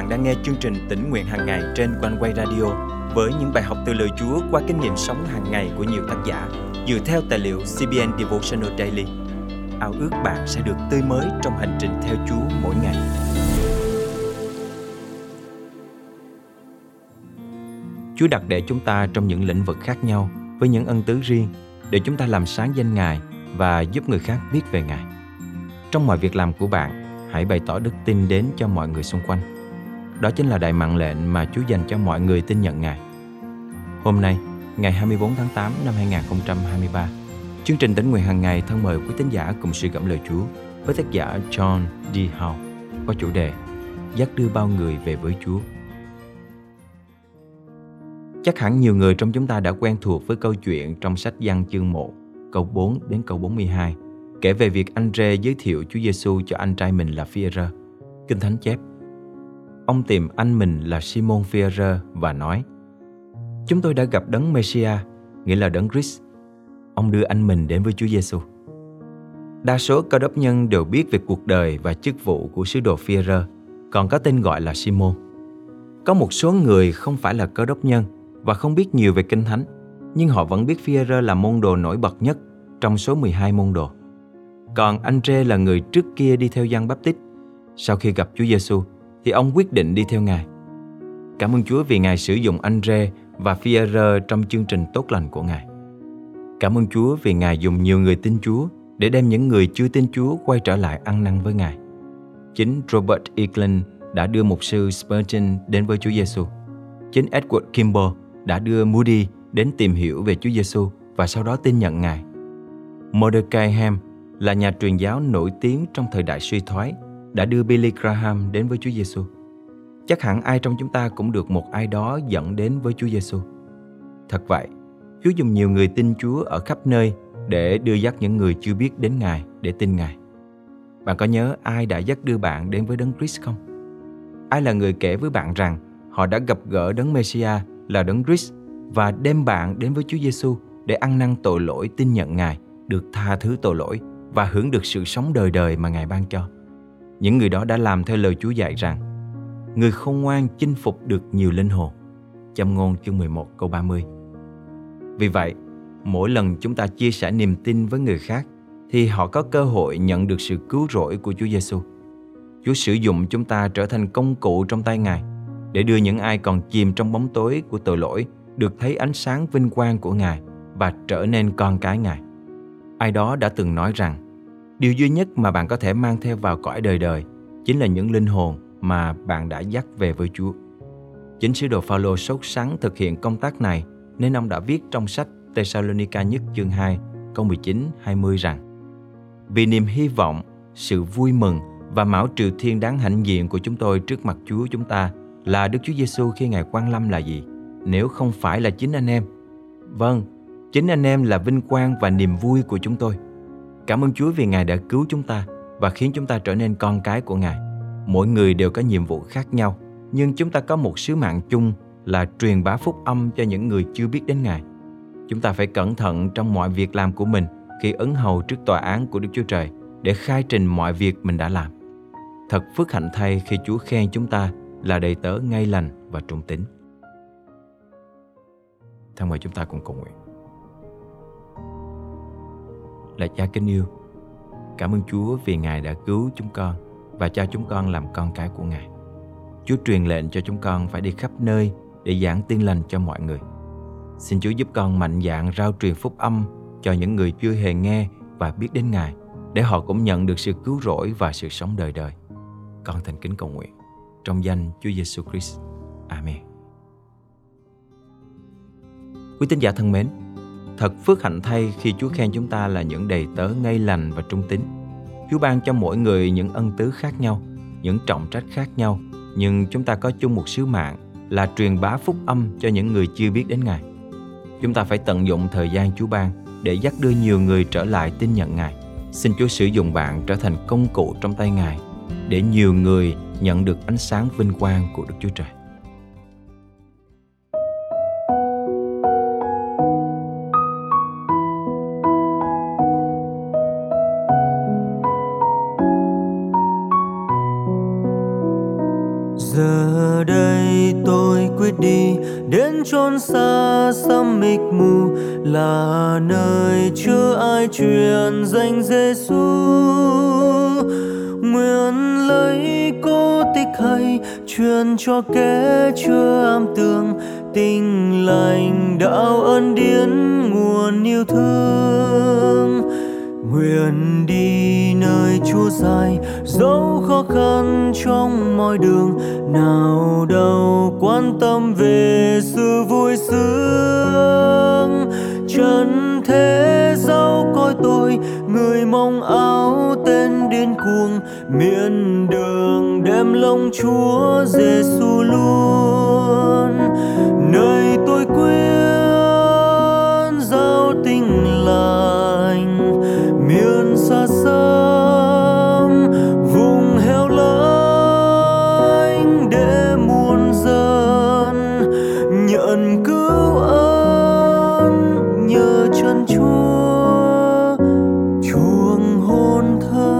bạn đang nghe chương trình Tĩnh Nguyện Hằng Ngày trên OneWay Radio với những bài học từ lời Chúa qua kinh nghiệm sống hàng ngày của nhiều tác giả dựa theo tài liệu CBN Devotional Daily. Ao ước bạn sẽ được tươi mới trong hành trình theo Chúa mỗi ngày. Chúa đặt để chúng ta trong những lĩnh vực khác nhau với những ân tứ riêng để chúng ta làm sáng danh Ngài và giúp người khác biết về Ngài. Trong mọi việc làm của bạn, hãy bày tỏ đức tin đến cho mọi người xung quanh. Đó chính là đại mạng lệnh mà Chúa dành cho mọi người tin nhận Ngài. Hôm nay, ngày 24 tháng 8 năm 2023, chương trình Tĩnh Nguyện Hằng Ngày thân mời quý tín giả cùng suy gẫm lời Chúa với tác giả John D Howe có chủ đề Dắt đưa bao người về với Chúa. Chắc hẳn nhiều người trong chúng ta đã quen thuộc với câu chuyện trong sách Giăng chương 1, câu 4 đến câu 42, kể về việc Anrê giới thiệu Chúa Giêsu cho anh trai mình là Pierre. Kinh Thánh chép, ông tìm anh mình là Simon Pierre và nói, chúng tôi đã gặp đấng Messiah, nghĩa là đấng Christ. Ông đưa anh mình đến với Chúa Giêsu. Đa số cơ đốc nhân đều biết về cuộc đời và chức vụ của sứ đồ Pierre, còn có tên gọi là Simon. Có một số người không phải là cơ đốc nhân và không biết nhiều về Kinh Thánh, nhưng họ vẫn biết Pierre là môn đồ nổi bật nhất trong số 12 môn đồ. Còn Anrê là người trước kia đi theo Giăng Báp-tít. Sau khi gặp Chúa Giêsu thì ông quyết định đi theo Ngài. Cảm ơn Chúa vì Ngài sử dụng Anrê và Pierre trong chương trình tốt lành của Ngài. Cảm ơn Chúa vì Ngài dùng nhiều người tin Chúa để đem những người chưa tin Chúa quay trở lại ăn năn với Ngài. Chính Robert Eglin đã đưa mục sư Spurgeon đến với Chúa Giêsu. Chính Edward Kimball đã đưa Moody đến tìm hiểu về Chúa Giêsu và sau đó tin nhận Ngài. Mordecai Ham là nhà truyền giáo nổi tiếng trong thời đại suy thoái, đã đưa Billy Graham đến với Chúa Giêsu. Chắc hẳn ai trong chúng ta cũng được một ai đó dẫn đến với Chúa Giêsu. Thật vậy, Chúa dùng nhiều người tin Chúa ở khắp nơi để đưa dắt những người chưa biết đến Ngài để tin Ngài. Bạn có nhớ ai đã dắt đưa bạn đến với Đấng Christ không? Ai là người kể với bạn rằng họ đã gặp gỡ Đấng Messiah là Đấng Christ và đem bạn đến với Chúa Giêsu để ăn năn tội lỗi, tin nhận Ngài, được tha thứ tội lỗi và hưởng được sự sống đời đời mà Ngài ban cho? Những người đó đã làm theo lời Chúa dạy rằng người khôn ngoan chinh phục được nhiều linh hồn. Châm ngôn chương 11 câu 30. Vì vậy, mỗi lần chúng ta chia sẻ niềm tin với người khác thì họ có cơ hội nhận được sự cứu rỗi của Chúa Giêsu. Chúa sử dụng chúng ta trở thành công cụ trong tay Ngài để đưa những ai còn chìm trong bóng tối của tội lỗi được thấy ánh sáng vinh quang của Ngài và trở nên con cái Ngài. Ai đó đã từng nói rằng điều duy nhất mà bạn có thể mang theo vào cõi đời đời chính là những linh hồn mà bạn đã dắt về với Chúa. Chính sứ đồ Phao-lô sốt sắng thực hiện công tác này nên ông đã viết trong sách Thessalonica nhất chương 2 câu 19-20 rằng, vì niềm hy vọng, sự vui mừng và mão triều thiên đáng hãnh diện của chúng tôi trước mặt Chúa chúng ta là Đức Chúa Giêsu khi Ngài quang lâm là gì, nếu không phải là chính anh em? Vâng, chính anh em là vinh quang và niềm vui của chúng tôi. Cảm ơn Chúa vì Ngài đã cứu chúng ta và khiến chúng ta trở nên con cái của Ngài. Mỗi người đều có nhiệm vụ khác nhau, nhưng chúng ta có một sứ mạng chung là truyền bá phúc âm cho những người chưa biết đến Ngài. Chúng ta phải cẩn thận trong mọi việc làm của mình khi ứng hầu trước tòa án của Đức Chúa Trời để khai trình mọi việc mình đã làm. Thật phước hạnh thay khi Chúa khen chúng ta là đầy tớ ngay lành và trung tín. Thân mời chúng ta cùng cầu nguyện. Là Cha kính yêu, cảm ơn Chúa vì Ngài đã cứu chúng con và cho chúng con làm con cái của Ngài. Chúa truyền lệnh cho chúng con phải đi khắp nơi để giảng tin lành cho mọi người. Xin Chúa giúp con mạnh dạn rao truyền phúc âm cho những người chưa hề nghe và biết đến Ngài, để họ cũng nhận được sự cứu rỗi và sự sống đời đời. Con thành kính cầu nguyện trong danh Chúa Giêsu Christ. Amen. Quý tín giả thân mến, thật phước hạnh thay khi Chúa khen chúng ta là những đầy tớ ngay lành và trung tín. Chúa ban cho mỗi người những ân tứ khác nhau, những trọng trách khác nhau, nhưng chúng ta có chung một sứ mạng là truyền bá phúc âm cho những người chưa biết đến Ngài. Chúng ta phải tận dụng thời gian Chúa ban để dắt đưa nhiều người trở lại tin nhận Ngài. Xin Chúa sử dụng bạn trở thành công cụ trong tay Ngài để nhiều người nhận được ánh sáng vinh quang của Đức Chúa Trời. Giờ đây tôi quyết đi đến chốn xa xăm mịt mù, là nơi chưa ai truyền danh Giêsu. Nguyện lấy cô tích hay truyền cho kẻ chưa am tường tình lành đạo ân điển nguồn yêu thương. Nguyện đi nơi Chúa dài dẫu khó khăn trong mọi đường, nào đâu quan tâm về sự vui sướng. Trần thế dẫu coi tôi người mong áo tên điên cuồng, miên đường đem lòng Chúa Giêsu luôn. Nơi tôi quyến giao tình lành miền xa xăm vùng heo lánh để muôn dân nhận cứu ơn nhờ chân Chúa chuồng hôn thân.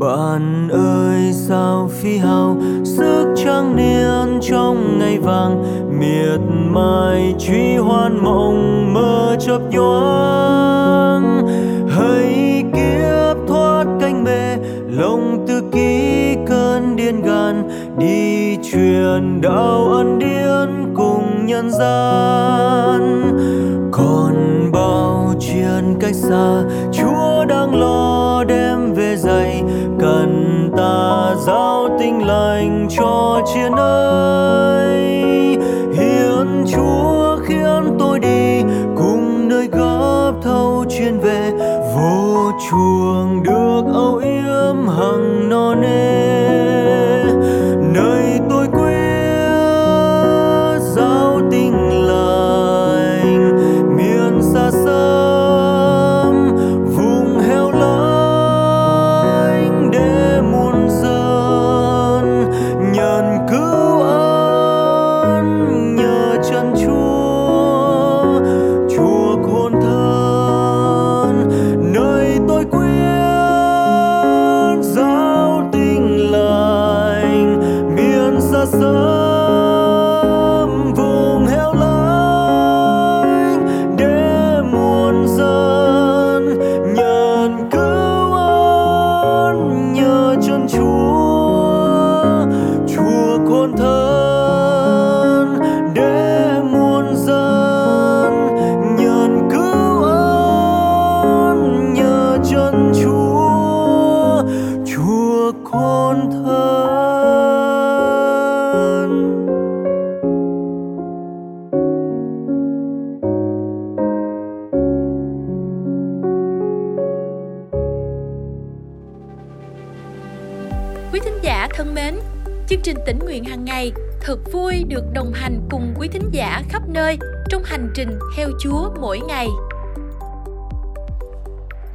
Bạn ơi sao phi hào sức trang niên trong ngày vàng, miệt mài truy hoan mộng mơ chớp nhoáng. Hãy kiếp thoát cánh bê lòng tự ký cơn điên gan, đi truyền đạo ân điển cùng nhân gian. Còn bao chuyện cách xa Chúa đang lo đem về dạy, cần ta giao tình lành cho chia nơi. Hiến Chúa khiến tôi đi cùng nơi góp thâu chuyên về, vô chuồng được âu yếm hằng non nê. Nơi tôi quyết giao tình lành miền xa xăm vùng heo lánh để muôn dân nhận cứu ơn nhờ chân Chúa chuộc hồn thân. Nơi tôi quyết giao tình lành miền xa xăm vùng heo lánh để muôn dân nhận cứu ơn nhờ chân Chúa chuộc hồn thân để muôn dân nhận cứu ơn nhờ chân Chúa chuộc hồn thân. Quý thính giả thân mến, chương trình Tĩnh Nguyện Hằng Ngày thật vui được đồng hành cùng quý thính giả khắp nơi trong hành trình theo Chúa mỗi ngày.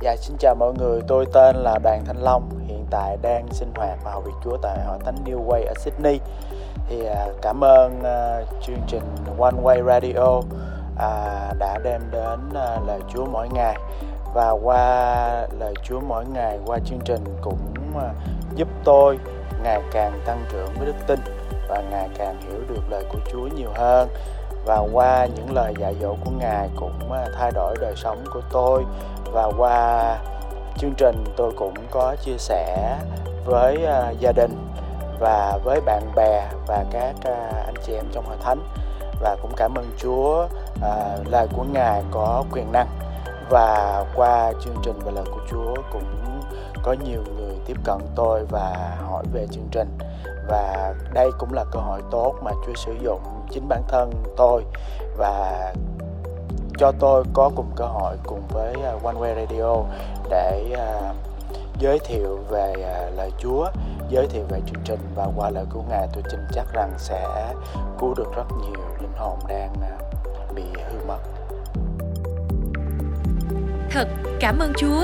Dạ, xin chào mọi người, tôi tên là Đoàn Thanh Long, hiện tại đang sinh hoạt và học việc Chúa tại Hội Thánh New Way ở Sydney. Thì cảm ơn chương trình OneWay Radio đã đem đến lời Chúa mỗi ngày. Và qua lời Chúa mỗi ngày, qua chương trình cũng giúp tôi ngày càng tăng trưởng với đức tin và ngày càng hiểu được lời của Chúa nhiều hơn. Và qua những lời dạy dỗ của Ngài cũng thay đổi đời sống của tôi. Và qua chương trình tôi cũng có chia sẻ với gia đình và với bạn bè và các anh chị em trong hội thánh. Và cũng cảm ơn Chúa, lời của Ngài có quyền năng. Và qua chương trình và lời của Chúa cũng có nhiều người tiếp cận tôi và hỏi về chương trình. Và đây cũng là cơ hội tốt mà Chúa sử dụng chính bản thân tôi và cho tôi có cùng cơ hội cùng với OneWay Radio để giới thiệu về lời Chúa, giới thiệu về chương trình. Và qua lời của Ngài, tôi tin chắc rằng sẽ cứu được rất nhiều linh hồn đang bị hư mất. Thật, cảm ơn Chúa.